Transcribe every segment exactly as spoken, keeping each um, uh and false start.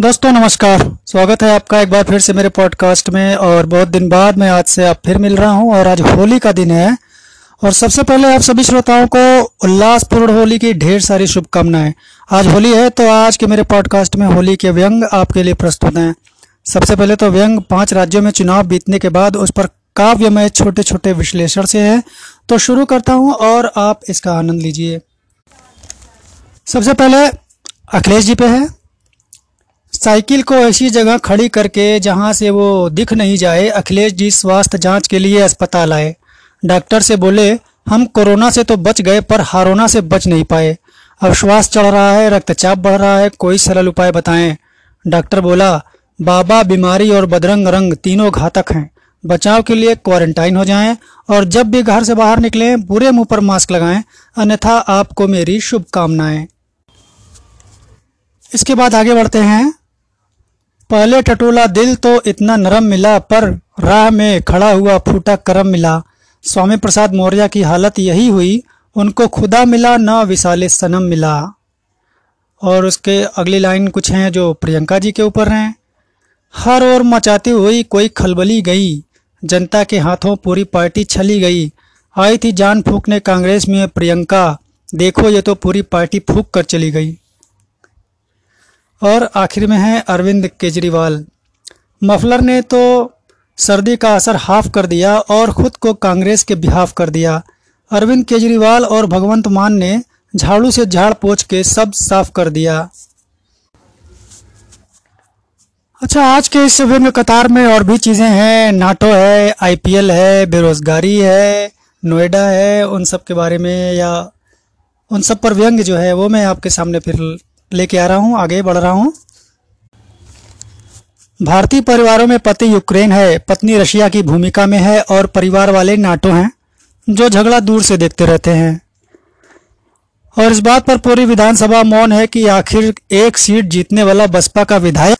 दोस्तों नमस्कार, स्वागत है आपका एक बार फिर से मेरे पॉडकास्ट में। और बहुत दिन बाद मैं आज से आप फिर मिल रहा हूं और आज होली का दिन है। और सबसे पहले आप सभी श्रोताओं को उल्लासपूर्ण होली की ढेर सारी शुभकामनाएं। आज होली है तो आज के मेरे पॉडकास्ट में होली के व्यंग आपके लिए प्रस्तुत हैं। सबसे पहले तो व्यंग पाँच राज्यों में चुनाव बीतने के बाद उस पर काव्यमय छोटे छोटे विश्लेषण से है, तो शुरू करता हूँ और आप इसका आनंद लीजिए। सबसे पहले अखिलेश जी पे है, साइकिल को ऐसी जगह खड़ी करके जहां से वो दिख नहीं जाए। अखिलेश जी स्वास्थ्य जांच के लिए अस्पताल आए, डॉक्टर से बोले हम कोरोना से तो बच गए पर हारोना से बच नहीं पाए, अब श्वास चढ़ रहा है, रक्तचाप बढ़ रहा है, कोई सरल उपाय बताएं। डॉक्टर बोला बाबा बीमारी और बदरंग रंग तीनों घातक हैं, बचाव के लिए क्वारंटाइन हो जाएं और जब भी घर से बाहर निकलें पूरे मुँह पर मास्क लगाएं, अन्यथा आपको मेरी शुभकामनाएं। इसके बाद आगे बढ़ते हैं। पहले टटोला दिल तो इतना नरम मिला पर राह में खड़ा हुआ फूटा करम मिला। स्वामी प्रसाद मौर्य की हालत यही हुई, उनको खुदा मिला ना विसाले सनम मिला। और उसके अगली लाइन कुछ हैं जो प्रियंका जी के ऊपर हैं। हर ओर मचाती हुई कोई खलबली गई, जनता के हाथों पूरी पार्टी छली गई। आई थी जान फूंकने कांग्रेस में प्रियंका, देखो ये तो पूरी पार्टी फूंक कर चली गई। और आखिर में है अरविंद केजरीवाल, मफलर ने तो सर्दी का असर हाफ कर दिया और ख़ुद को कांग्रेस के बिहाफ कर दिया। अरविंद केजरीवाल और भगवंत मान ने झाड़ू से झाड़ पोछ के सब साफ कर दिया। अच्छा, आज के इस व्यंग कतार में और भी चीज़ें हैं, नाटो है, आई पी एल है, बेरोजगारी है, नोएडा है, उन सब के बारे में या उन सब पर व्यंग जो है वो मैं आपके सामने फिर लेके आ रहा हूँ, आगे बढ़ रहा हूँ। भारतीय परिवारों में पति यूक्रेन है, पत्नी रशिया की भूमिका में है और परिवार वाले नाटो हैं जो झगड़ा दूर से देखते रहते हैं। और इस बात पर पूरी विधानसभा मौन है कि आखिर एक सीट जीतने वाला बसपा का विधायक।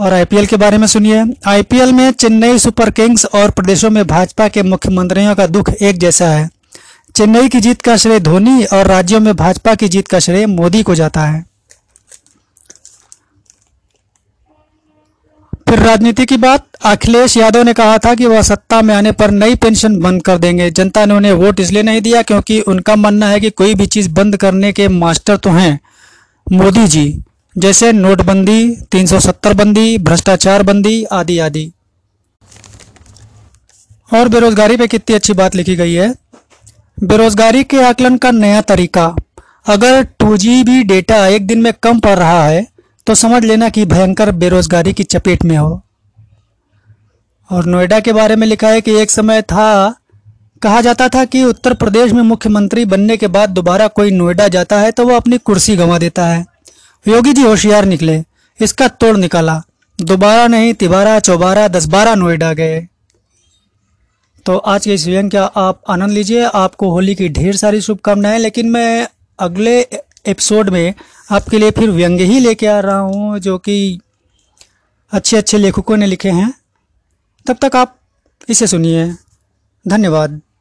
और आई पी एल के बारे में सुनिए। आई पी एल में चेन्नई सुपरकिंग्स और प्रदेशों में भाजपा के मुख्यमंत्रियों का दुख एक जैसा है। चेन्नई की जीत का श्रेय धोनी और राज्यों में भाजपा की जीत का श्रेय मोदी को जाता है। फिर राजनीति की बात। अखिलेश यादव ने कहा था कि वह सत्ता में आने पर नई पेंशन बंद कर देंगे। जनता ने उन्हें वोट इसलिए नहीं दिया क्योंकि उनका मानना है कि कोई भी चीज बंद करने के मास्टर तो हैं मोदी जी, जैसे नोटबंदी, तीन सौ सत्तर बंदी, भ्रष्टाचार बंदी आदि आदि। और बेरोजगारी पे कितनी अच्छी बात लिखी गई है। बेरोजगारी के आकलन का नया तरीका। अगर टू जी बी डेटा एक दिन में कम पड़ रहा है तो समझ लेना कि भयंकर बेरोजगारी की चपेट में हो। और नोएडा के बारे में लिखा है कि एक समय था, कहा जाता था कि उत्तर प्रदेश में मुख्यमंत्री बनने के बाद दोबारा कोई नोएडा जाता है तो वो अपनी कुर्सी गंवा देता है। योगी जी होशियार निकले, इसका तोड़ निकाला, दोबारा नहीं तिबारा चौबारा दस बारह नोएडा गए। तो आज के इस व्यंग का आप आनंद लीजिए, आपको होली की ढेर सारी शुभकामनाएं। लेकिन मैं अगले एपिसोड में आपके लिए फिर व्यंग ही लेके आ रहा हूं जो कि अच्छे अच्छे लेखकों ने लिखे हैं। तब तक आप इसे सुनिए। धन्यवाद।